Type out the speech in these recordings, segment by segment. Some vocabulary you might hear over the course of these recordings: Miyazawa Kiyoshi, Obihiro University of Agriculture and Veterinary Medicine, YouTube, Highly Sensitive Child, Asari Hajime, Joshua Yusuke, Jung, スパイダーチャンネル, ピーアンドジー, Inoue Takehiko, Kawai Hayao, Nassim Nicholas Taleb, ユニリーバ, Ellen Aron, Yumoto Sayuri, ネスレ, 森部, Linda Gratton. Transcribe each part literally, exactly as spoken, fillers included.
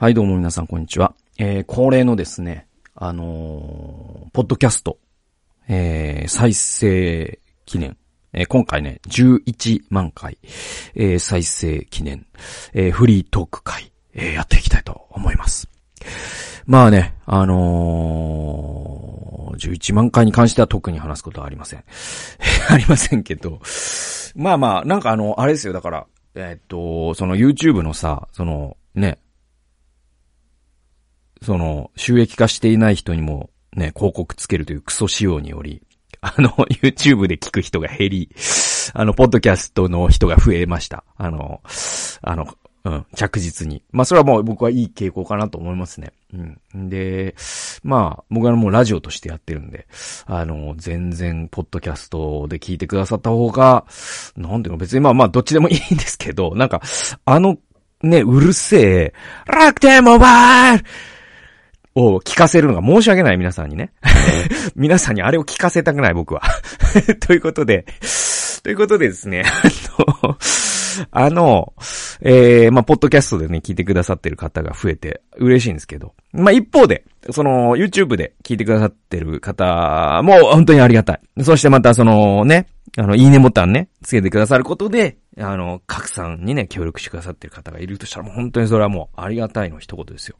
はい、どうも皆さん、こんにちは。えー、恒例のですね、あのー、ポッドキャスト、えー、再生記念。えー、今回ね、じゅういちまんかい、えー、再生記念、えー、フリートーク会、えー、やっていきたいと思います。まあね、あのー、じゅういちまんかいに関しては特に話すことはありません。ありませんけど、まあまあ、なんかあの、あれですよ、だから、えー、っと、その YouTube のさ、その、ね、その、収益化していない人にも、ね、広告つけるというクソ仕様により、あの、YouTube で聞く人が減り、あの、ポッドキャストの人が増えました。あの、あの、うん、着実に。まあ、それはもう僕はいい傾向かなと思いますね。うん。で、まあ、僕はもうラジオとしてやってるんで、あの、全然、ポッドキャストで聞いてくださった方が、なんていうの、別にまあまあ、どっちでもいいんですけど、なんか、あの、ね、うるせえ、楽天モバイルを聞かせるのが申し訳ない、皆さんにね。皆さんにあれを聞かせたくない、僕は。ということで、ということでですね、あの、あの、えー、まあ、ポッドキャストでね、聞いてくださってる方が増えて嬉しいんですけど、まあ、一方で、その、YouTube で聞いてくださってる方も本当にありがたい。そしてまた、そのね、あの、いいねボタンね、つけてくださることで、あの、拡散にね、協力してくださってる方がいるとしたら、もう本当にそれはもうありがたいの一言ですよ。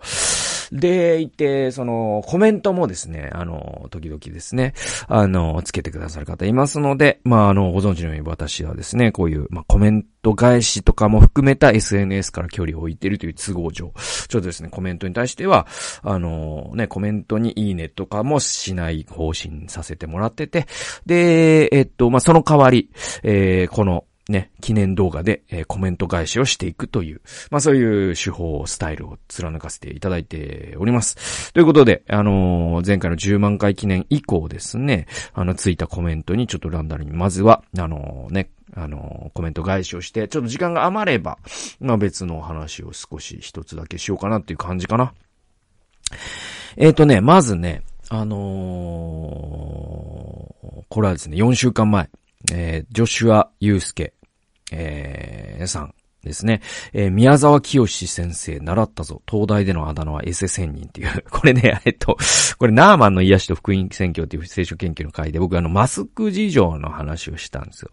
で、いて、その、コメントもですね、あの、時々ですね、あの、つけてくださる方いますので、まあ、あの、ご存知のように私はですね、こういう、まあ、コメント返しとかも含めた エスエヌエス から距離を置いているという都合上、ちょっとですね、コメントに対しては、あの、ね、コメントにいいねとかもしない方針させてもらってて、で、えっと、まあ、その代わり、えー、この、ね、記念動画で、えー、コメント返しをしていくという、まあそういう手法、スタイルを貫かせていただいております。ということで、あのー、前回のじゅうまんかい記念以降ですね、あの、ついたコメントにちょっとランダムに、まずは、あのー、ね、あのー、コメント返しをして、ちょっと時間が余れば、まあ別の話を少し一つだけしようかなっていう感じかな。えっとね、まずね、あのー、これはですね、よんしゅうかんまえ、えー、ジョシュア・ユースケえー、さんですね。えー、宮沢清先生習ったぞ。東大でのあだ名はエセ仙人っていう。これね、えっと、これナーマンの癒しと福音宣教っていう聖書研究の会で僕あのマスク事情の話をしたんですよ。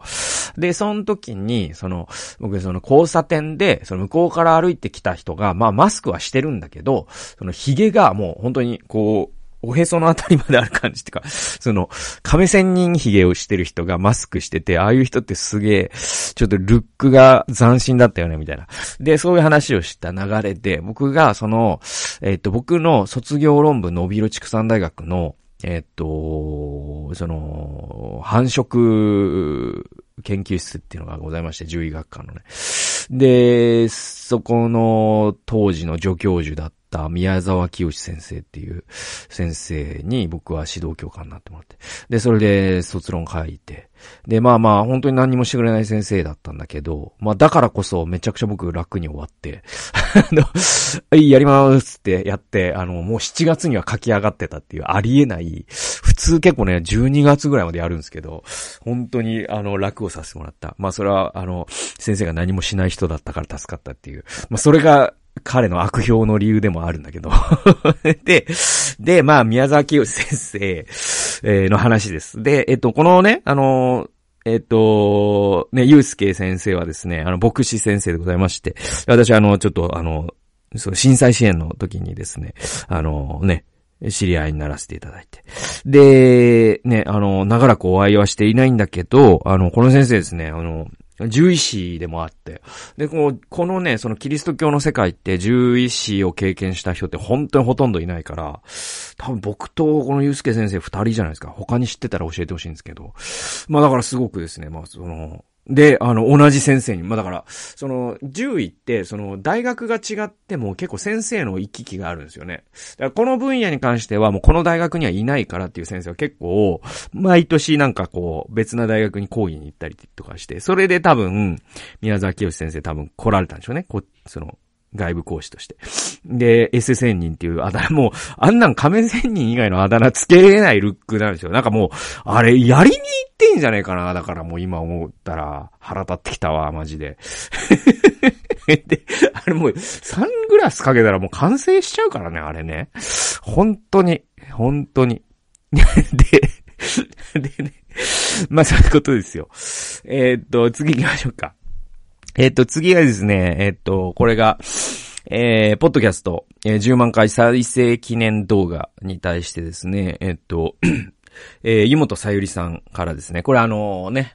で、その時に、その、僕その交差点で、その向こうから歩いてきた人が、まあマスクはしてるんだけど、その髭がもう本当にこう、おへそのあたりまである感じってか、その、亀仙人髭をしてる人がマスクしてて、ああいう人ってすげえ、ちょっとルックが斬新だったよね、みたいな。で、そういう話をした流れで、僕がその、えっと、僕の卒業論文の帯広畜産大学の、えっと、その、繁殖研究室っていうのがございまして、獣医学科のね。で、そこの当時の助教授だった宮沢清先生っていう先生に僕は指導教官になってもらって。で、それで卒論書いて。で、まあまあ本当に何もしてくれない先生だったんだけど、まあだからこそめちゃくちゃ僕楽に終わって、あの、やりますってやって、あの、もうしちがつには書き上がってたっていうありえない、普通結構ね、じゅうにがつぐらいまでやるんですけど、本当にあの、楽をさせてもらった。まあそれはあの、先生が何もしない人だったから助かったっていう。まあそれが、彼の悪評の理由でもあるんだけど。で、で、まあ、宮沢清先生の話です。で、えっと、このね、あの、えっと、ね、ゆうすけ先生はですね、あの、牧師先生でございまして、私あの、ちょっとあの、そう、震災支援の時にですね、あのね、知り合いにならせていただいて。で、ね、あの、長らくお会いはしていないんだけど、あの、この先生ですね、あの、獣医師でもあって。で、こう、このね、そのキリスト教の世界って獣医師を経験した人って本当にほとんどいないから、多分僕とこのゆうすけ先生二人じゃないですか。他に知ってたら教えてほしいんですけど。まあだからすごくですね、まあその、で、あの、同じ先生に、まあだから、その、獣医って、その、大学が違っても結構先生の行き来があるんですよね。だからこの分野に関してはもうこの大学にはいないからっていう先生は結構、毎年なんかこう、別な大学に講義に行ったりとかして、それで多分、宮沢清先生多分来られたんでしょうね。こその、外部講師として。で、エセ仙人っていうあだ名、もう、あんなん亀仙人以外のあだ名つけれないルックなんですよ。なんかもう、あれ、やりに行ってんじゃねえかな。だからもう今思ったら腹立ってきたわ、マジで。で、あれもう、サングラスかけたらもう完成しちゃうからね、あれね。本当に、本当に。で、でね、まあそういうことですよ。えー、っと、次行きましょうか。えー、っと、次がですね、えー、っと、これが、えー、ポッドキャスト、えー、じゅうまん回再生記念動画に対してですね、えー、っと、えー、湯本さゆりさんからですね、これあのー、ね、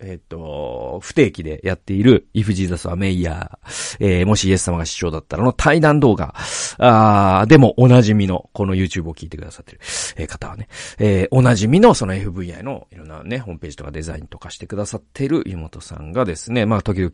えっと、不定期でやっている If Jesusはメイヤー、えー、もしイエス様が市長だったらの対談動画、あでもおなじみの、この YouTube を聞いてくださってる、えー、方はね、えー、おなじみのその エフブイアイ のいろんなね、ホームページとかデザインとかしてくださってる湯本さんがですね、まあ時々、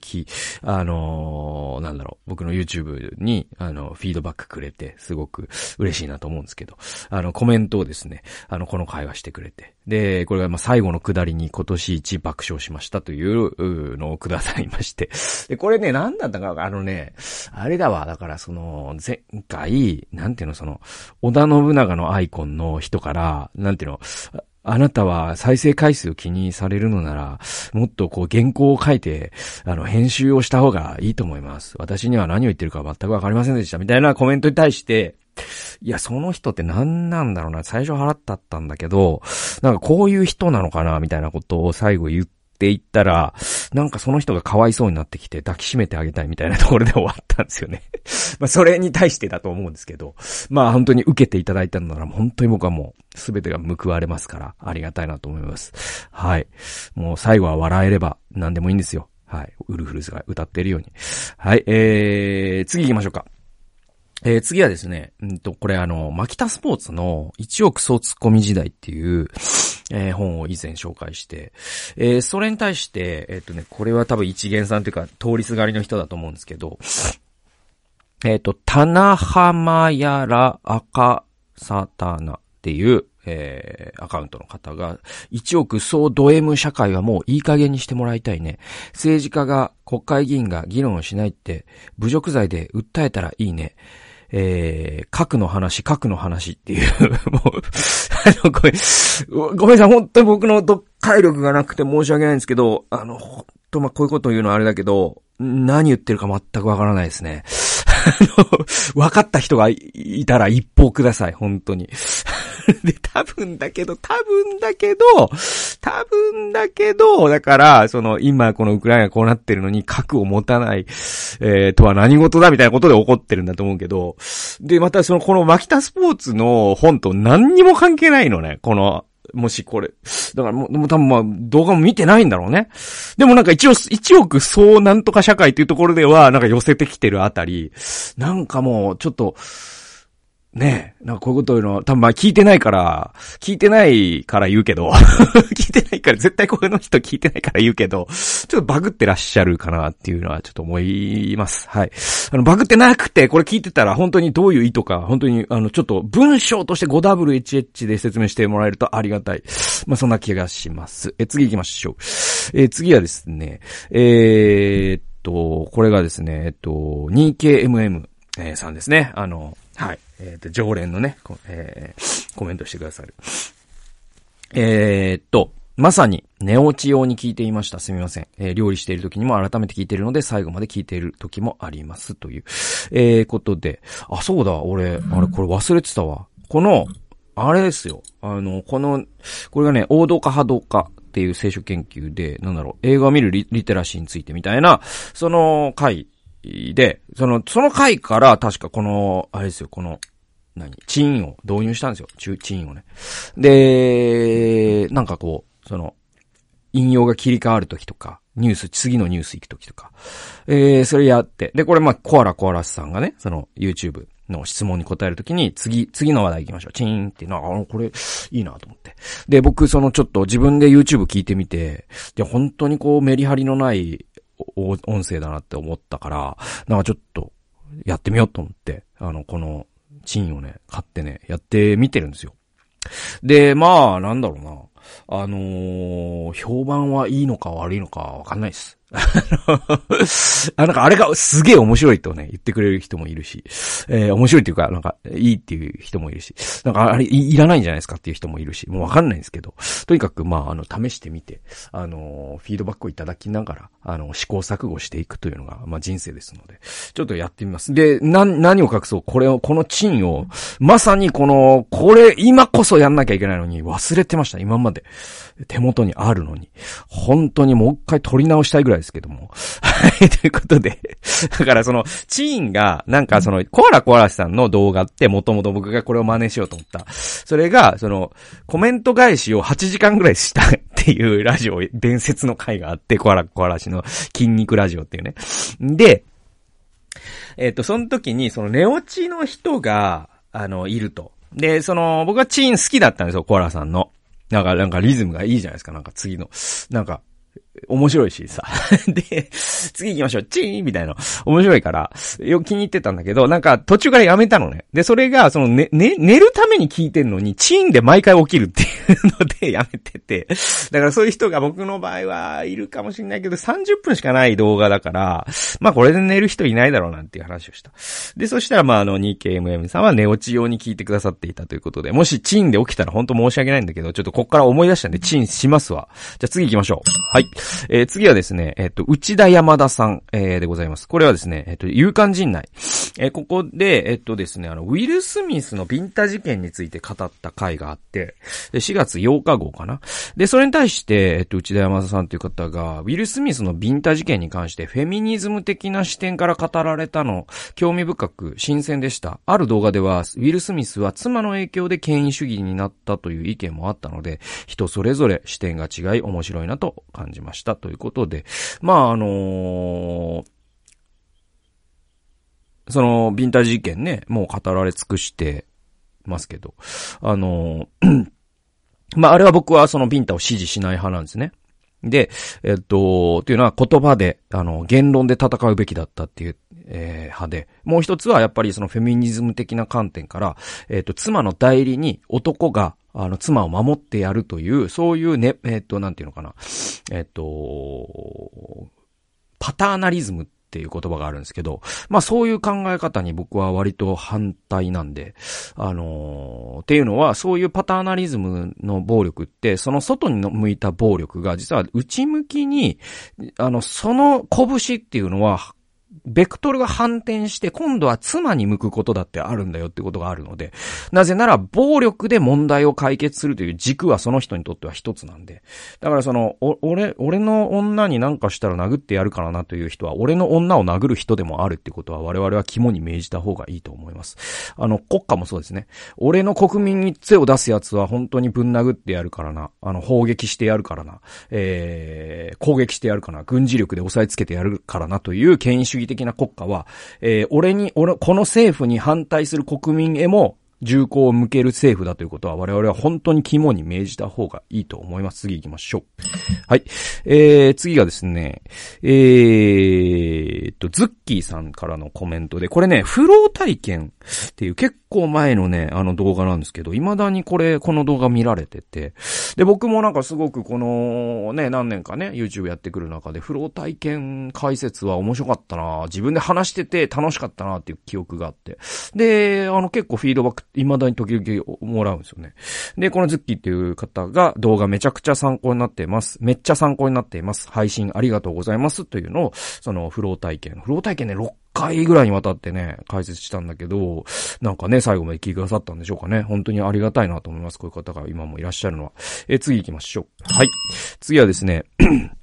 あのー、なんだろう、僕の YouTube に、あの、フィードバックくれて、すごく嬉しいなと思うんですけど、あの、コメントをですね、あの、この会話してくれて、で、これがまあ最後の下りに今年一爆笑しましたというのをくださいまして。で、これね、なんだったか、あのね、あれだわ、だからその、前回、なんていうの、その、織田信長のアイコンの人から、なんていうの、あなたは再生回数を気にされるのなら、もっとこう原稿を書いて、あの、編集をした方がいいと思います。私には何を言ってるか全くわかりませんでした。みたいなコメントに対して、いや、その人って何なんだろうな。最初腹立ったんだけど、なんかこういう人なのかな、みたいなことを最後言って、って言ったら、なんかその人がかわいそうになってきて抱きしめてあげたいみたいなところで終わったんですよね。まあそれに対してだと思うんですけど、まあ本当に受けていただいたのなら本当に僕はもう全てが報われますからありがたいなと思います。はい。もう最後は笑えれば何でもいいんですよ。はい。ウルフルズが歌っているように。はい。えー、次行きましょうか。えー、次はですね、うんと、これあの、マキタスポーツのいちおく総ツッコミ時代っていう、えー、本を以前紹介して、えー、それに対して、えっとね、これは多分一元さんというか、通りすがりの人だと思うんですけど、えっと、棚浜やら赤さたなっていう、えー、アカウントの方が、いちおく総ド M 社会はもういい加減にしてもらいたいね。政治家が国会議員が議論をしないって、侮辱罪で訴えたらいいね。えー、核の話、核の話っていう、もう、あの、ごめん、ごめんなさい、本当に僕の読解力がなくて申し訳ないんですけど、あの、ほんと、まあ、こういうことを言うのはあれだけど、何言ってるか全くわからないですね。あの、わかった人がいたら一報ください、本当に。で、多分だけど、多分だけど、多分だけど、だから、その、今このウクライナがこうなってるのに核を持たない、えー、とは何事だみたいなことで怒ってるんだと思うけど、で、またその、このマキタスポーツの本と何にも関係ないのね、この、もしこれ。だからもう、もう多分まあ、動画も見てないんだろうね。でもなんか一応、一億総なんとか社会っていうところでは、なんか寄せてきてるあたり、なんかもう、ちょっと、ねえ、なんかこういうこと言うの、多分まあ聞いてないから、聞いてないから言うけど、聞いてないから、絶対この人聞いてないから言うけど、ちょっとバグってらっしゃるかなっていうのはちょっと思います。はい。あの、バグってなくて、これ聞いてたら本当にどういう意図か、本当にあの、ちょっと文章として ごダブリューエイチエイチ で説明してもらえるとありがたい。まあそんな気がします。え、次行きましょう。え、次はですね、えー、っと、これがですね、えっと、にケーエムエム さんですね。あの、はい。えっと、常連のね、えー、コメントしてくださる。えー、っと、まさに寝落ち用に聞いていました。すみません。えー、料理している時にも改めて聞いているので、最後まで聞いている時もあります。という、えー、ことで。あ、そうだ、俺、あれ、これ忘れてたわ。この、あれですよ。あの、この、これがね、王道か波動かっていう聖書研究で、なんだろう、映画を見る リ, リテラシーについてみたいな、その回で、その、その回から、確かこの、あれですよ、この、何チーンを導入したんですよ。チーンをね。で、なんかこう、その、引用が切り替わるときとか、ニュース、次のニュース行くときとか、えー、それやって。で、これまあ、コアラコアラスさんがね、その、YouTube の質問に答えるときに、次、次の話題行きましょう。チーンっていうのは、あの、これ、いいなと思って。で、僕、その、ちょっと自分で YouTube 聞いてみて、で、本当にこう、メリハリのない音声だなって思ったから、なんかちょっと、やってみようと思って、あの、この、チンをね、買ってね、やってみてるんですよ。で、まあ、なんだろうな。あのー、評判はいいのか悪いのかわかんないです。あ、なんかあれがすげえ面白いとね、言ってくれる人もいるし、えー、面白いっていうか、なんかいいっていう人もいるし、なんかあれ い, いらないんじゃないですかっていう人もいるし、もうわかんないんですけど、とにかくまあ、あの、試してみて、あの、フィードバックをいただきながら、あの、試行錯誤していくというのが、まあ人生ですので、ちょっとやってみます。で、な、何を隠そう、これを、このチンを、まさにこの、これ、今こそやんなきゃいけないのに忘れてました、今まで。手元にあるのに。本当にもう一回取り直したいぐらいですけども。はい、ということで。だからその、チーンが、なんかその、コアラコアラシさんの動画って、もともと僕がこれを真似しようと思った。それが、その、コメント返しをはちじかんぐらいしたっていうラジオ、伝説の回があって、コアラコアラシの筋肉ラジオっていうね。で、えっと、その時に、その、寝落ちの人が、あの、いると。で、その、僕はチーン好きだったんですよ、コアラさんの。なんか、なんかリズムがいいじゃないですか、なんか次の。なんか、面白いしさ。で、次行きましょう。チーンみたいな。面白いから、よく気に入ってたんだけど、なんか途中からやめたのね。で、それが、そのね、ね、寝るために聞いてんのに、チーンで毎回起きるっていうのでやめてて。だからそういう人が僕の場合はいるかもしれないけど、さんじゅっぷんしかない動画だから、まあこれで寝る人いないだろうなんていう話をした。で、そしたらまああの にケーエムエム さんは寝落ち用に聞いてくださっていたということで、もしチーンで起きたら本当申し訳ないんだけど、ちょっとこっから思い出したんでチーンしますわ。じゃあ次行きましょう。はい。えー、次はですね、えっ、ー、と、内田山田さん、えー、でございます。これはですね、えっ、ー、と、勇敢陣内。えー、ここで、えっ、ー、とですね、あの、ウィル・スミスのビンタ事件について語った回があって、でしがつようか号かな。で、それに対して、えっ、ー、と、内田山田さんという方が、ウィル・スミスのビンタ事件に関して、フェミニズム的な視点から語られたの、興味深く、新鮮でした。ある動画では、ウィル・スミスは妻の影響で権威主義になったという意見もあったので、人それぞれ視点が違い、面白いなと感じましたということで、まああのー、そのビンタ事件ね、もう語られ尽くしてますけど、あのー、まああれは僕はそのビンタを支持しない派なんですね。で、えっとというのは言葉であの言論で戦うべきだったっていう、えー、派で、もう一つはやっぱりそのフェミニズム的な観点から、えっと妻の代理に男があの、妻を守ってやるという、そういうね、えっと、なんていうのかな。えっと、パターナリズムっていう言葉があるんですけど、まあそういう考え方に僕は割と反対なんで、あのー、っていうのは、そういうパターナリズムの暴力って、その外に向いた暴力が、実は内向きに、あの、その拳っていうのは、ベクトルが反転して今度は妻に向くことだってあるんだよってことがあるので、なぜなら暴力で問題を解決するという軸はその人にとっては一つなんで、だからそのお俺俺の女になんかしたら殴ってやるからなという人は俺の女を殴る人でもあるってことは我々は肝に銘じた方がいいと思います。あの国家もそうですね。俺の国民に手を出すやつは本当にぶん殴ってやるからな、あの砲撃してやるからな、えー、攻撃してやるからな、軍事力で抑えつけてやるからなという権威主義的な国家は、えー、俺に、俺、この政府に反対する国民へも銃口を向ける政府だということは我々は本当に肝に銘じた方がいいと思います。次行きましょう。はい。えー、次がですね、えーっと、ズッキーさんからのコメントで、これね、不老体験っていう結構前のね、あの動画なんですけど、未だにこれ、この動画見られてて、で、僕もなんかすごくこのね、何年かね、YouTube やってくる中で、不老体験解説は面白かったな、自分で話してて楽しかったなっていう記憶があって、で、あの結構フィードバック未だに時々もらうんですよね。で、このズッキーっていう方が動画めちゃくちゃ参考になっています。めっちゃ参考になっています。配信ありがとうございますというのを、その不老体験。不老体験ね、ろっかいぐらいにわたってね、解説したんだけど、なんかね、最後まで聞いてくださったんでしょうかね。本当にありがたいなと思います。こういう方が今もいらっしゃるのは。え、次行きましょう。はい。次はですね、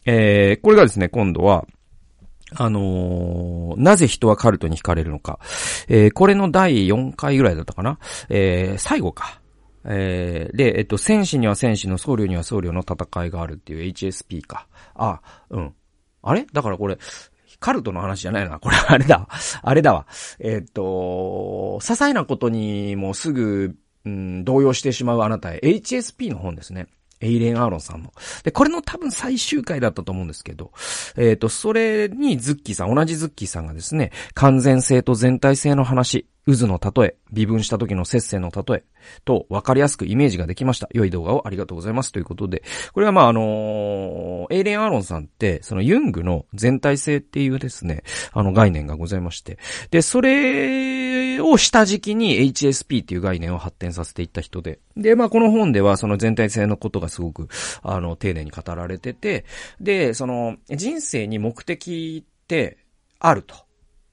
えー、これがですね、今度は、あのー、なぜ人はカルトに惹かれるのか。えー、これのだいよんかいぐらいだったかな。えー、最後か。えー、で、えっと、戦士には戦士の、僧侶には僧侶の戦いがあるっていう エイチエスピー か。あ、うん。あれ？だからこれ、カルトの話じゃないな。これあれだ。あれだわ。えっと、些細なことにもすぐ、うん、動揺してしまうあなたへ。エイチエスピー の本ですね。エイレン・アーロンさんの。で、これの多分最終回だったと思うんですけど、えっと、それにズッキーさん、同じズッキーさんがですね、完全性と全体性の話、渦の例え、微分した時の接線の例えと分かりやすくイメージができました。良い動画をありがとうございますということで、これはまああのー、エイレン・アーロンさんってそのユングの全体性っていうですね、あの概念がございまして、でそれを下敷きに エイチエスピー っていう概念を発展させていった人で、でまあこの本ではその全体性のことがすごくあの丁寧に語られてて、でその人生に目的ってあると、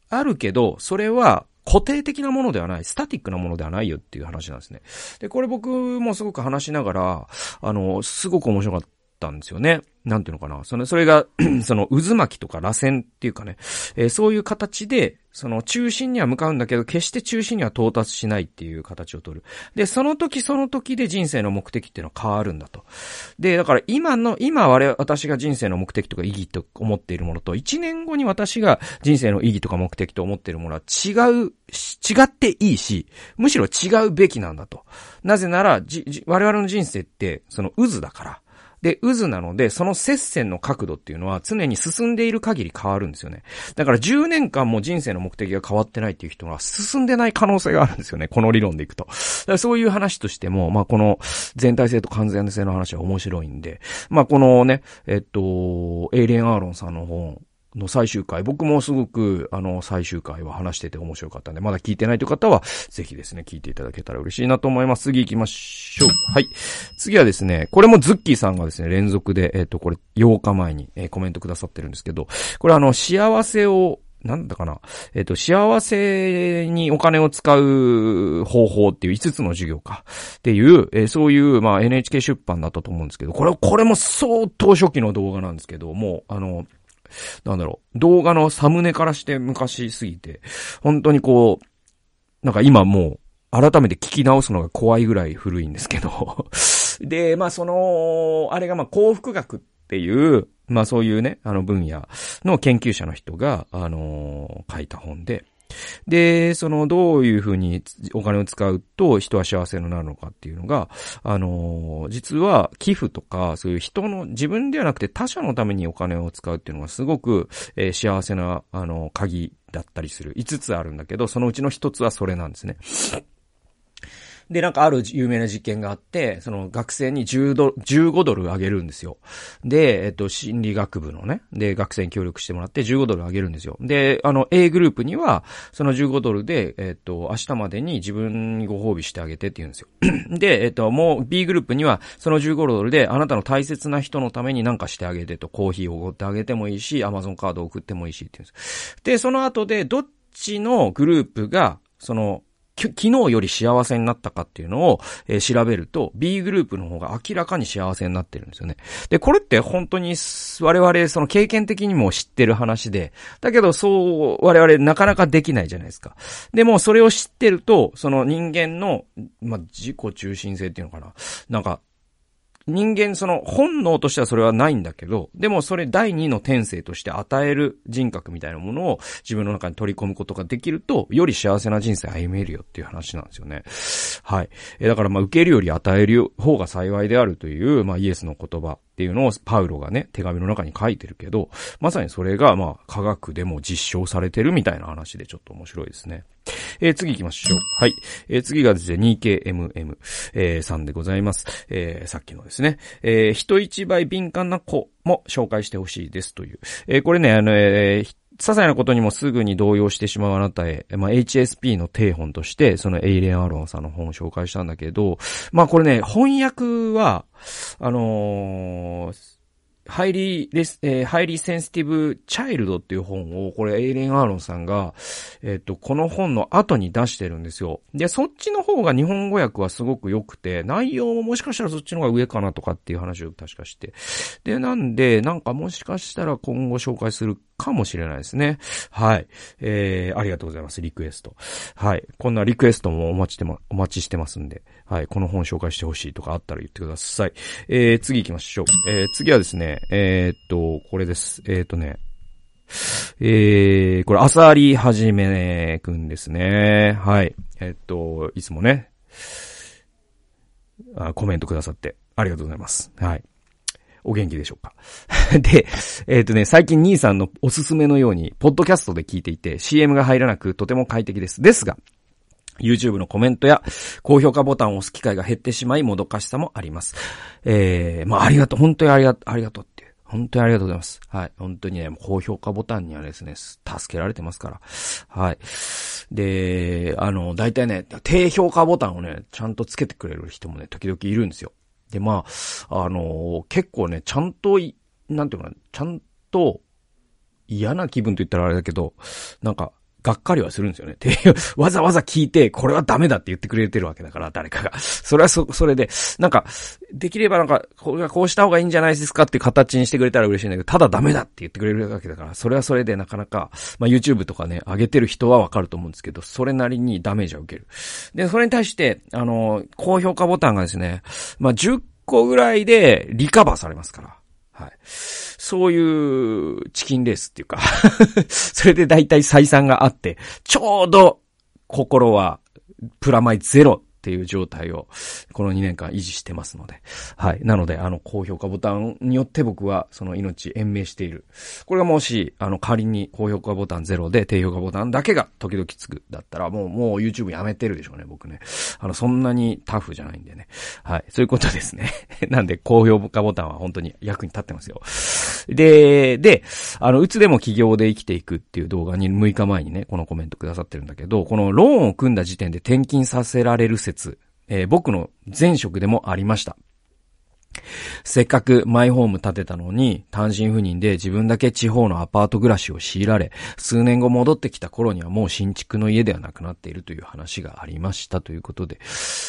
あるけどそれは固定的なものではない、スタティックなものではないよっていう話なんですね。で、これ僕もすごく話しながら、あの、すごく面白かったんですよね。なんていうのかな。その、それが、その渦巻きとか螺旋っていうかね、えー、そういう形で、その中心には向かうんだけど、決して中心には到達しないっていう形を取る。で、その時その時で人生の目的っていうのは変わるんだと。で、だから今の、今我々、私が人生の目的とか意義と思っているものと、一年後に私が人生の意義とか目的と思っているものは違う、違っていいし、むしろ違うべきなんだと。なぜなら、じ、じ、我々の人生って、その渦だから。で、渦なので、その接線の角度っていうのは常に進んでいる限り変わるんですよね。だからじゅうねんかんも人生の目的が変わってないっていう人は進んでない可能性があるんですよね。この理論でいくと。だからそういう話としても、まあこの全体性と完全性の話は面白いんで、まあこのね、えっと、エイレン・アーロンさんの本、の最終回、僕もすごくあの最終回は話してて面白かったんで、まだ聞いてないという方はぜひですね聞いていただけたら嬉しいなと思います。次行きましょう。はい、次はですね、これもズッキーさんがですね連続でえっとこれようかまえにコメントくださってるんですけど、これあの幸せをなんだかな、えっと、幸せにお金を使う方法っていういつつの授業かっていう、えー、そういう、まあ、エヌエイチケー 出版だったと思うんですけど、これ、これも相当初期の動画なんですけど、もうあのなんだろう、動画のサムネからして昔すぎて、本当にこう、なんか今もう、改めて聞き直すのが怖いぐらい古いんですけど。で、まあその、あれがまあ幸福学っていう、まあそういうね、あの分野の研究者の人が、あの、書いた本で、で、その、どういうふうにお金を使うと人は幸せになるのかっていうのが、あの、実は寄付とか、そういう人の、自分ではなくて他者のためにお金を使うっていうのがすごく、えー、幸せな、あの、鍵だったりする。いつつあるんだけど、そのうちのひとつはそれなんですね。で、なんかある有名な実験があって、その学生にじゅうドル、じゅうごドルあげるんですよ。で、えっと、心理学部のね、で、学生に協力してもらってじゅうごドルあげるんですよ。で、あの、A グループには、そのじゅうごドルで、えっと、明日までに自分にご褒美してあげてって言うんですよ。で、えっと、もう B グループには、そのじゅうごドルで、あなたの大切な人のために何かしてあげてと、コーヒーをおごってあげてもいいし、Amazon カードを送ってもいいしって言うんです。で、その後で、どっちのグループが、その、昨日より幸せになったかっていうのを、えー、調べると B グループの方が明らかに幸せになってるんですよね。で、これって本当に我々その経験的にも知ってる話で、だけどそう我々なかなかできないじゃないですか。でもそれを知ってると、その人間の、まあ、自己中心性っていうのかな、なんか人間その本能としてはそれはないんだけど、でもそれ第二の天性として与える人格みたいなものを自分の中に取り込むことができると、より幸せな人生歩めるよっていう話なんですよね。はい。え、だからまあ受けるより与える方が幸いであるという、まあイエスの言葉っていうのをパウロがね、手紙の中に書いてるけど、まさにそれがまあ科学でも実証されてるみたいな話でちょっと面白いですね。えー、次行きましょう。はい。えー、次がですね、にケーエムエム、えー、さんでございます。えー、さっきのですね、えー、人一倍敏感な子も紹介してほしいですという。えー、これね、あの、えー、些細なことにもすぐに動揺してしまうあなたへ、まあ、エイチエスピー の定本として、そのエイレン・アーロンさんの本を紹介したんだけど、まあ、これね、翻訳は、あのー、ハイリーレス、えー、ハイリーセンシティブチャイルドっていう本を、これエイレン・アーロンさんが、えっと、この本の後に出してるんですよ。で、そっちの方が日本語訳はすごく良くて、内容ももしかしたらそっちの方が上かなとかっていう話を確かして。で、なんで、なんかもしかしたら今後紹介するかもしれないですね。はい。えー、ありがとうございます。リクエスト。はい。こんなリクエストもお待ちしてま、お待ちしてますんで。はい。この本紹介してほしいとかあったら言ってください。えー、次行きましょう。えー、次はですね、えー、っと、これです。えー、っとね。えー、これ、アサリはじめくんですね。はい。えー、っと、いつもね、あ、コメントくださってありがとうございます。はい。お元気でしょうか。で、えっとね、最近兄さんのおすすめのように、ポッドキャストで聞いていて、シーエム が入らなくとても快適です。ですが、YouTube のコメントや高評価ボタンを押す機会が減ってしまい、もどかしさもあります。えー、まあありがとう、本当にありがとう、ありがとうっていう。本当にありがとうございます。はい。本当にね、高評価ボタンにはですね、助けられてますから。はい。で、あの、大体ね、低評価ボタンをね、ちゃんとつけてくれる人もね、時々いるんですよ。で、まあ、あの、結構ね、ちゃんと、なんていうかな、ちゃんと嫌な気分と言ったらあれだけど、なんか、がっかりはするんですよね。わざわざ聞いて、これはダメだって言ってくれてるわけだから、誰かが。それはそ、それで、なんか、できればなんか、こう、こうした方がいいんじゃないですかって形にしてくれたら嬉しいんだけど、ただダメだって言ってくれるわけだから、それはそれでなかなか、まあ YouTube とかね、上げてる人はわかると思うんですけど、それなりにダメージは受ける。で、それに対して、あの、高評価ボタンがですね、まあじゅっこぐらいでリカバーされますから。はい。そういうチキンレースっていうか、それで大体採算があって、ちょうど心はプラマイゼロっていう状態をこのにねんかん維持してますので。はい。なので、あの、高評価ボタンによって僕はその命延命している。これがもし、あの、仮に高評価ボタンゼロで低評価ボタンだけが時々つくだったら、もう、もう YouTube やめてるでしょうね、僕ね。あの、そんなにタフじゃないんでね。はい。そういうことですね。なんで、高評価ボタンは本当に役に立ってますよ。で、で、あの、うつでも起業で生きていくっていう動画にむいかまえにね、このコメントくださってるんだけど、このローンを組んだ時点で転勤させられる説、えー、僕の前職でもありました。せっかくマイホーム建てたのに、単身赴任で自分だけ地方のアパート暮らしを強いられ、数年後戻ってきた頃にはもう新築の家ではなくなっているという話がありましたということで。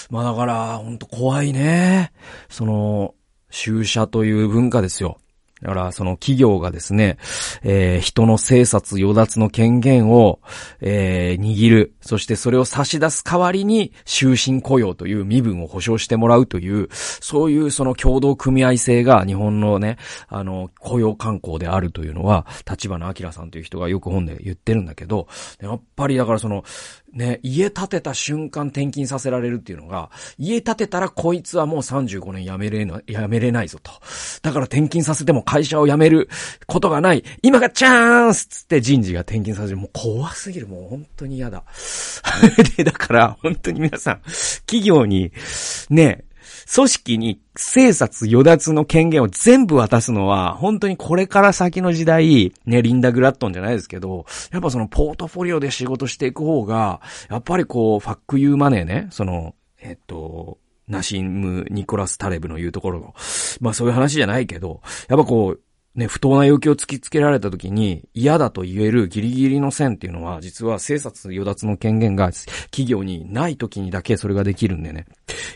まあだから、ほんと怖いね。その、就社という文化ですよ。だから、その企業がですね、えー、人の生殺与奪の権限を、えー、握る。そしてそれを差し出す代わりに、終身雇用という身分を保障してもらうという、そういうその共同組合制が日本のね、あの、雇用慣行であるというのは、立花明さんという人がよく本で言ってるんだけど、やっぱりだからその、ね、家建てた瞬間転勤させられるっていうのが、家建てたらこいつはもうさんじゅうごねんやめれな、やめれないぞと。だから転勤させても会社を辞めることがない。今がチャンスつって人事が転勤させる。もう怖すぎる。もう本当に嫌だ。で、だから本当に皆さん、企業に、ね、組織に生殺与奪の権限を全部渡すのは、本当にこれから先の時代、ね、リンダ・グラットンじゃないですけど、やっぱそのポートフォリオで仕事していく方が、やっぱりこう、ファックユーマネーね、その、えっと、ナシム・ニコラス・タレブの言うところの、まあそういう話じゃないけど、やっぱこう、ね、不当な要求を突きつけられた時に嫌だと言えるギリギリの線っていうのは、実は生殺与奪の権限が企業にない時にだけそれができるんでね。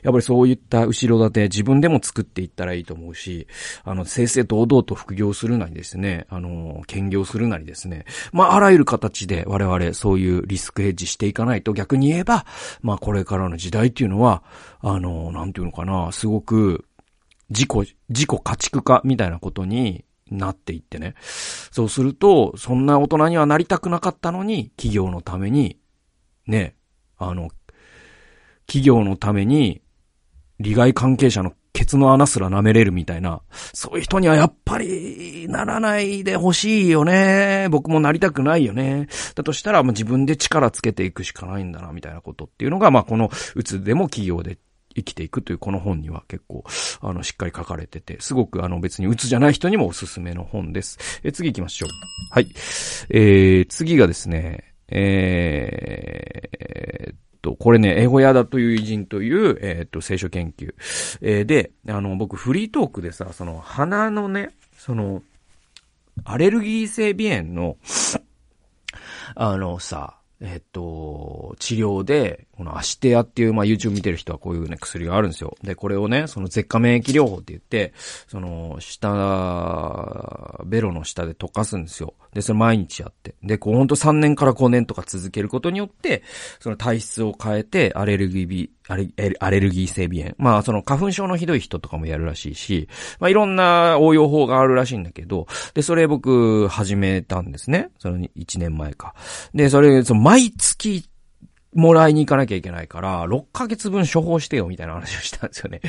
やっぱりそういった後ろ盾、自分でも作っていったらいいと思うし、あの、正々堂々と副業するなりですね、あの、兼業するなりですね。まあ、あらゆる形で我々そういうリスクヘッジしていかないと、逆に言えば、まあ、これからの時代っていうのは、あの、なんていうのかな、すごく、自己、自己家畜化みたいなことに、なっていってね。そうすると、そんな大人にはなりたくなかったのに、企業のために、ね、あの、企業のために、利害関係者のケツの穴すら舐めれるみたいな、そういう人にはやっぱり、ならないでほしいよね。僕もなりたくないよね。だとしたら、まあ、自分で力つけていくしかないんだな、みたいなことっていうのが、まあ、この、うつでも企業で、生きていくというこの本には結構あのしっかり書かれてて、すごくあの別に鬱じゃない人にもおすすめの本です。え次行きましょう。はい、えー、次がですね、えー、っとこれね、エホヤダという偉人という、えー、っと聖書研究、えー、であの僕フリートークでさ、その鼻のね、そのアレルギー性鼻炎のあのさえっと、治療で、このアシテアっていう、まあ、YouTube 見てる人はこういうね、薬があるんですよ。で、これをね、その舌下免疫療法って言って、その、舌、ベロの下で溶かすんですよ。で、それ毎日やって。で、こう、ほんとさんねんからごねんとか続けることによって、その体質を変えて、アレルギー、アレ、アレルギー性鼻炎。まあ、その花粉症のひどい人とかもやるらしいし、まあ、いろんな応用法があるらしいんだけど、で、それ僕、始めたんですね。そのいちねんまえか。で、それ、その毎月、もらいに行かなきゃいけないから、ろっかげつぶん処方してよ、みたいな話をしたんですよね。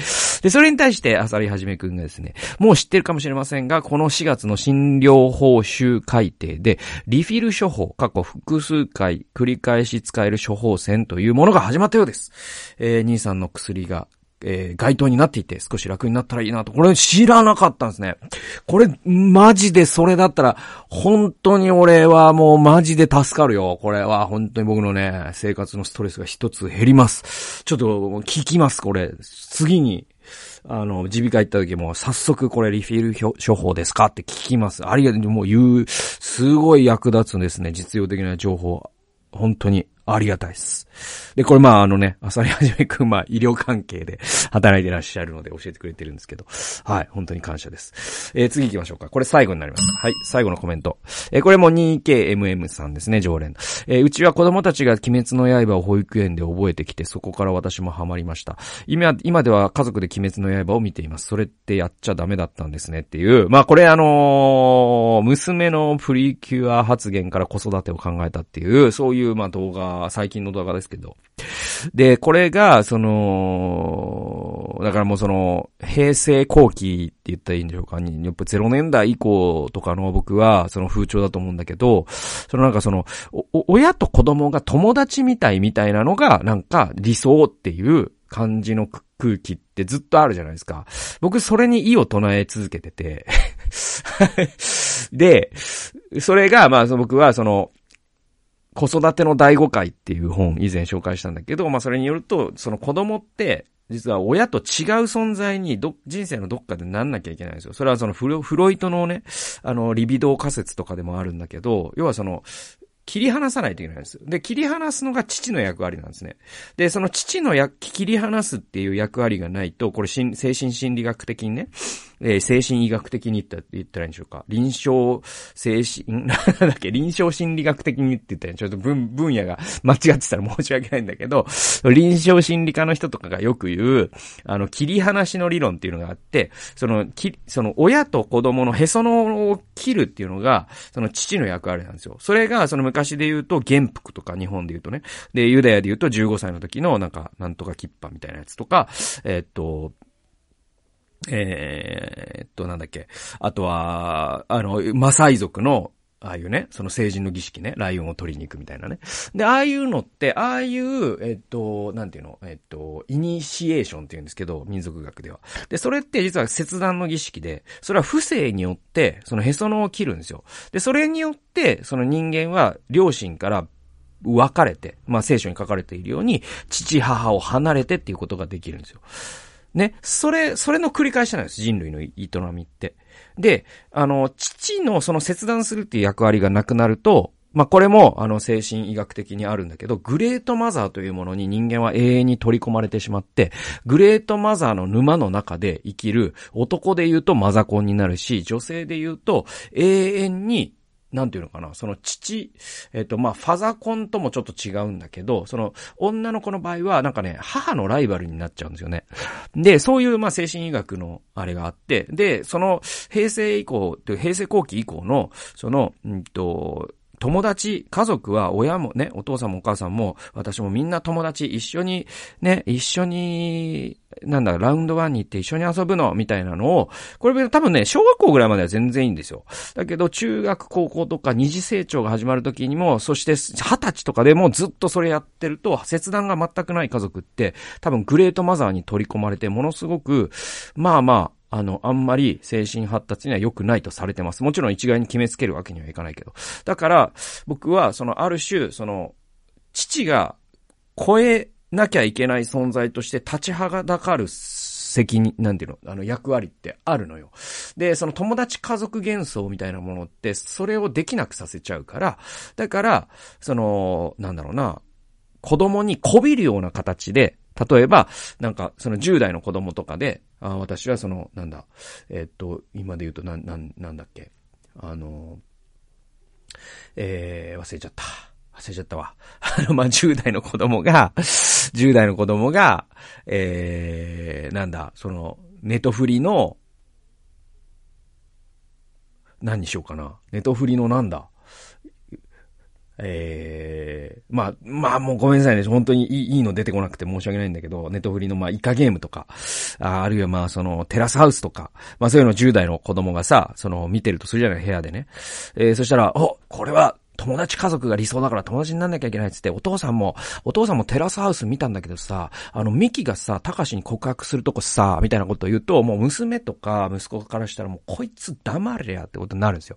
で、それに対して、浅利はじめくんがですね、もう知ってるかもしれませんが、このしがつの診療報酬改定で、リフィル処方、過去複数回繰り返し使える処方箋というものが始まったようです。えー、兄さんの薬が、えー、該当になっていて少し楽になったらいいなと。これ知らなかったんですね。これマジでそれだったら本当に俺はもうマジで助かるよ。これは本当に僕のね、生活のストレスが一つ減ります。ちょっと聞きます。これ次にあの耳鼻科行った時も早速これリフィル処方ですかって聞きます。ありがとうもう言うすごい役立つんですね。実用的な情報本当に。ありがたいです。で、これまああのね、浅利はじめくんまあ医療関係で働いてらっしゃるので教えてくれてるんですけど、はい、本当に感謝です。えー、次行きましょうか。これ最後になります。はい、最後のコメント。えー、これも にケーエムエム さんですね、常連。えー、うちは子供たちが鬼滅の刃を保育園で覚えてきて、そこから私もハマりました。今、今では家族で鬼滅の刃を見ています。それってやっちゃダメだったんですねっていう、まあこれあのー、娘のプリキュア発言から子育てを考えたっていう、そういうまあ動画、最近の動画ですけど。で、これが、その、だからもうその、平成後期って言ったらいいんでしょうかに、やっぱゼロねんだい以降とかの僕は、その風潮だと思うんだけど、そのなんかその、親と子供が友達みたいみたいなのが、なんか理想っていう感じの空気ってずっとあるじゃないですか。僕それに異を唱え続けてて。で、それが、まあ僕はその、子育ての第五回っていう本以前紹介したんだけど、まあそれによると、その子供って、実は親と違う存在にど、人生のどっかでなんなきゃいけないんですよ。それはそのフロ、フロイトのね、あの、リビドー仮説とかでもあるんだけど、要はその、切り離さないといけないんです。で、切り離すのが父の役割なんですね。で、その父の役、切り離すっていう役割がないと、これ精神心理学的にね、えー、精神医学的にって言ったらいいんでしょうか。臨床精神、なんだっけ、臨床心理学的にって言ったらちょっと分、分野が間違ってたら申し訳ないんだけど、臨床心理科の人とかがよく言う、あの、切り離しの理論っていうのがあって、その、き、その親と子供のへそのを切るっていうのが、その父の役割なんですよ。それが、その昔で言うと元服とか日本で言うとね、で、ユダヤで言うとじゅうごさいの時のなんか、なんとかキッパみたいなやつとか、えー、っと、えー、っと、なんだっけ。あとは、あの、マサイ族の、ああいうね、その成人の儀式ね、ライオンを取りに行くみたいなね。で、ああいうのって、ああいう、えっと、なんていうの、えっと、イニシエーションって言うんですけど、民族学では。で、それって実は切断の儀式で、それは不正によって、そのへその緒を切るんですよ。で、それによって、その人間は両親から、分かれて、まあ聖書に書かれているように、父母を離れてっていうことができるんですよ。ね、それ、それの繰り返しなんです、人類の営みって。で、あの、父のその切断するっていう役割がなくなると、まあ、これも、あの、精神医学的にあるんだけど、グレートマザーというものに人間は永遠に取り込まれてしまって、グレートマザーの沼の中で生きる、男で言うとマザコンになるし、女性で言うと永遠に、なんていうのかな、その父、えっと、まあ、ファザコンともちょっと違うんだけど、その、女の子の場合は、なんかね、母のライバルになっちゃうんですよね。で、そういう、まあ、精神医学のあれがあって、で、その、平成以降、平成後期以降の、その、うんと、友達、家族は親もね、お父さんもお母さんも、私もみんな友達、一緒に、ね、一緒に、なんだ、ラウンドワンに行って一緒に遊ぶの、みたいなのを、これ多分ね、小学校ぐらいまでは全然いいんですよ。だけど、中学、高校とか二次成長が始まるときにも、そして二十歳とかでもずっとそれやってると、切断が全くない家族って、多分グレートマザーに取り込まれて、ものすごく、まあまあ、あの、あんまり精神発達には良くないとされてます。もちろん一概に決めつけるわけにはいかないけど。だから、僕は、その、ある種、その、父が超えなきゃいけない存在として立ちはだかる責任、なんていうの、あの、役割ってあるのよ。で、その友達家族幻想みたいなものって、それをできなくさせちゃうから、だから、その、なんだろうな、子供にこびるような形で、例えば、なんか、そのじゅうだいの子供とかで、あ私はその、なんだ、えー、っと、今で言うと、な、な、なんだっけ、あの、えー、忘れちゃった。忘れちゃったわ。あの、まあ、じゅうだいの子供が、じゅうだいの子供が、えー、なんだ、その、ネトフリの、何にしようかな。ネトフリのなんだ、えー、まあ、まあもうごめんなさいね。本当にいい、いいの出てこなくて申し訳ないんだけど、ネットフリのまあイカゲームとか、あ, あるいはまあそのテラスハウスとか、まあそういうのじゅう代の子供がさ、その見てるとするじゃない、部屋でね。えー、そしたら、お、これは、友達家族が理想だから友達になんなきゃいけないっつって、お父さんも、お父さんもテラスハウス見たんだけどさ、あの、ミキがさ、タカシに告白するとこさ、みたいなことを言うと、もう娘とか息子からしたらもうこいつ黙れやってことになるんですよ。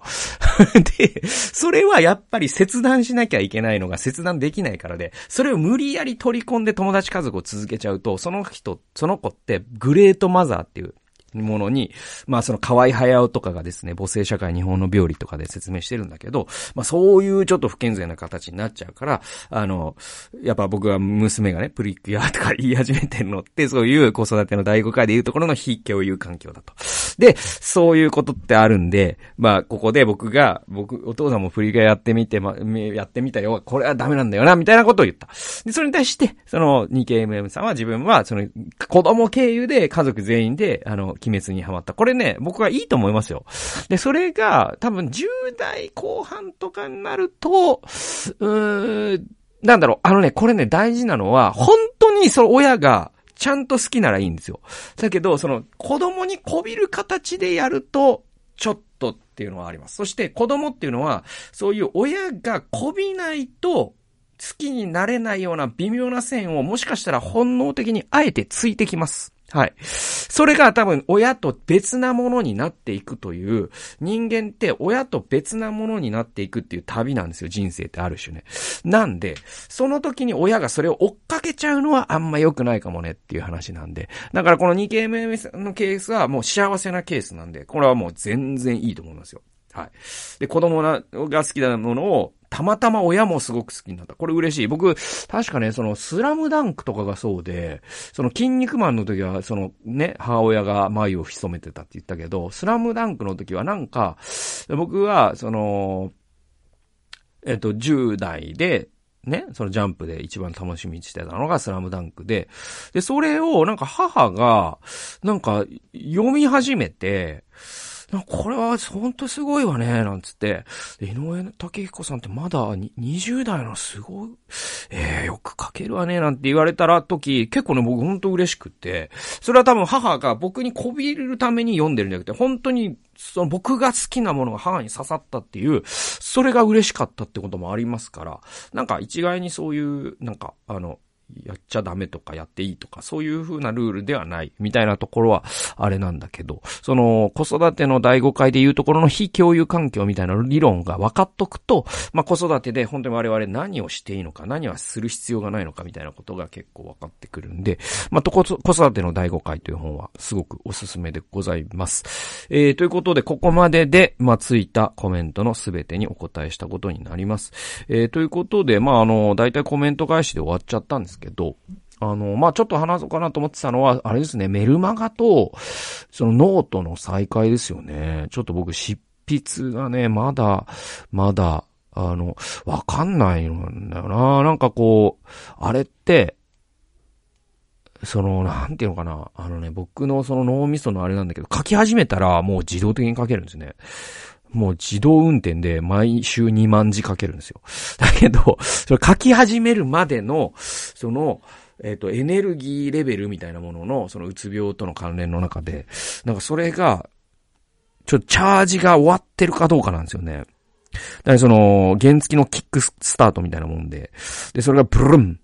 で、それはやっぱり切断しなきゃいけないのが切断できないからで、それを無理やり取り込んで友達家族を続けちゃうと、その人、その子ってグレートマザーっていう、ものに、まあその河合隼とかがですね、母性社会日本の病理とかで説明してるんだけど、まあそういうちょっと不健全な形になっちゃうから、あの、やっぱ僕は娘がね、プリキュアとか言い始めてるのって、そういう子育てのだいごかいでいうところの非共有環境だと。で、そういうことってあるんで、まあここで僕が、僕、お父さんもプリキュアやってみて、ま、やってみたよ、これはダメなんだよな、みたいなことを言った。で、それに対して、その にケーエムエム さんは自分は、その子供経由で家族全員で、あの、鬼滅にハマった。これね、僕はいいと思いますよ。で、それが、多分じゅう代後半とかになると、うーん、なんだろう、あのね、これね、大事なのは、本当にその親が、ちゃんと好きならいいんですよ。だけど、その、子供にこびる形でやると、ちょっとっていうのはあります。そして、子供っていうのは、そういう親がこびないと、好きになれないような微妙な線を、もしかしたら本能的にあえてついてきます。はい。それが多分親と別なものになっていくという、人間って親と別なものになっていくっていう旅なんですよ、人生ってある種ね。なんで、その時に親がそれを追っかけちゃうのはあんま良くないかもねっていう話なんで。だからこの にケーエムエム のケースはもう幸せなケースなんで、これはもう全然いいと思いますよ。はい。で、子供が好きなものを、たまたま親もすごく好きになった。これ嬉しい。僕、確かね、その、スラムダンクとかがそうで、その、筋肉マンの時は、その、ね、母親が眉を潜めてたって言ったけど、スラムダンクの時はなんか、僕は、その、えっと、じゅう代で、ね、そのジャンプで一番楽しみにしてたのがスラムダンクで、で、それを、なんか母が、なんか、読み始めて、これは本当すごいわね、なんつって。井上武彦さんってまだにじゅう代のすごい、えー、よく書けるわね、なんて言われたら時、結構ね、僕本当嬉しくって。それは多分母が僕にこびるために読んでるんじゃなくて、本当にその僕が好きなものが母に刺さったっていう、それが嬉しかったってこともありますから、なんか一概にそういう、なんかあの、やっちゃダメとかやっていいとかそういう風なルールではないみたいなところはあれなんだけど、その子育てのだいごかいでいうところの非共有環境みたいな理論が分かっとくと、まあ子育てで本当に我々何をしていいのか何はする必要がないのかみたいなことが結構分かってくるんで、まあとこ子育てのだいごかいという本はすごくおすすめでございます。えー、ということでここまででまあついたコメントのすべてにお答えしたことになります。えー、ということでまああのだいたいコメント返しで終わっちゃったんですけどけど、あの、まあ、ちょっと話そうかなと思ってたのは、あれですね、メルマガと、そのノートの再開ですよね。ちょっと僕、執筆がね、まだ、まだ、あの、わかんないんだよな。なんかこう、あれって、その、なんていうのかな。あのね、僕のその脳みそのあれなんだけど、書き始めたらもう自動的に書けるんですね。もう自動運転で毎週にまんじ書けるんですよ。だけど、それ書き始めるまでの、その、えっと、エネルギーレベルみたいなものの、そのうつ病との関連の中で、なんかそれが、ちょっとチャージが終わってるかどうかなんですよね。だからその、原付のキックスタートみたいなもんで、で、それがブルン、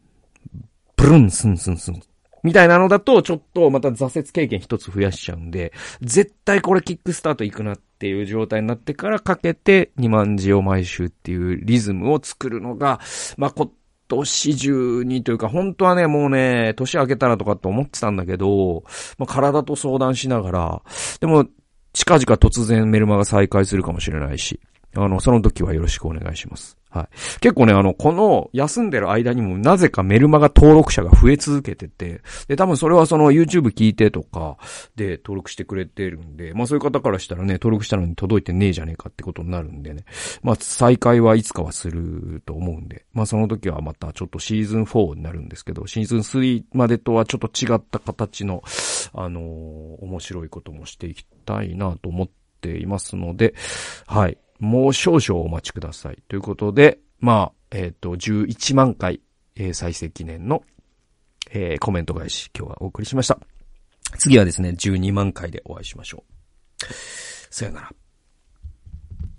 ブルン、スンスンスン。みたいなのだと、ちょっとまた挫折経験一つ増やしちゃうんで、絶対これキックスタート行くなっていう状態になってからかけてにまんじを毎週っていうリズムを作るのが、まあ、今年中にというか、本当はね、もうね、年明けたらとかって思ってたんだけど、まあ、体と相談しながら、でも、近々突然メルマが再開するかもしれないし、あの、その時はよろしくお願いします。はい。結構ね、あの、この休んでる間にもなぜかメルマガ登録者が増え続けてて、で、多分それはその YouTube 聞いてとかで登録してくれてるんで、まあそういう方からしたらね、登録したのに届いてねえじゃねえかってことになるんでね、まあ再開はいつかはすると思うんで、まあその時はまたちょっとシーズンフォーになるんですけど、シーズンスリーまでとはちょっと違った形の、あのー、面白いこともしていきたいなと思っていますので、はい。もう少々お待ちください。ということで、まあ、えっと、じゅういちまんかい、えー、再生記念の、えー、コメント返し、今日はお送りしました。次はですね、じゅうにまんかいでお会いしましょう。さよなら。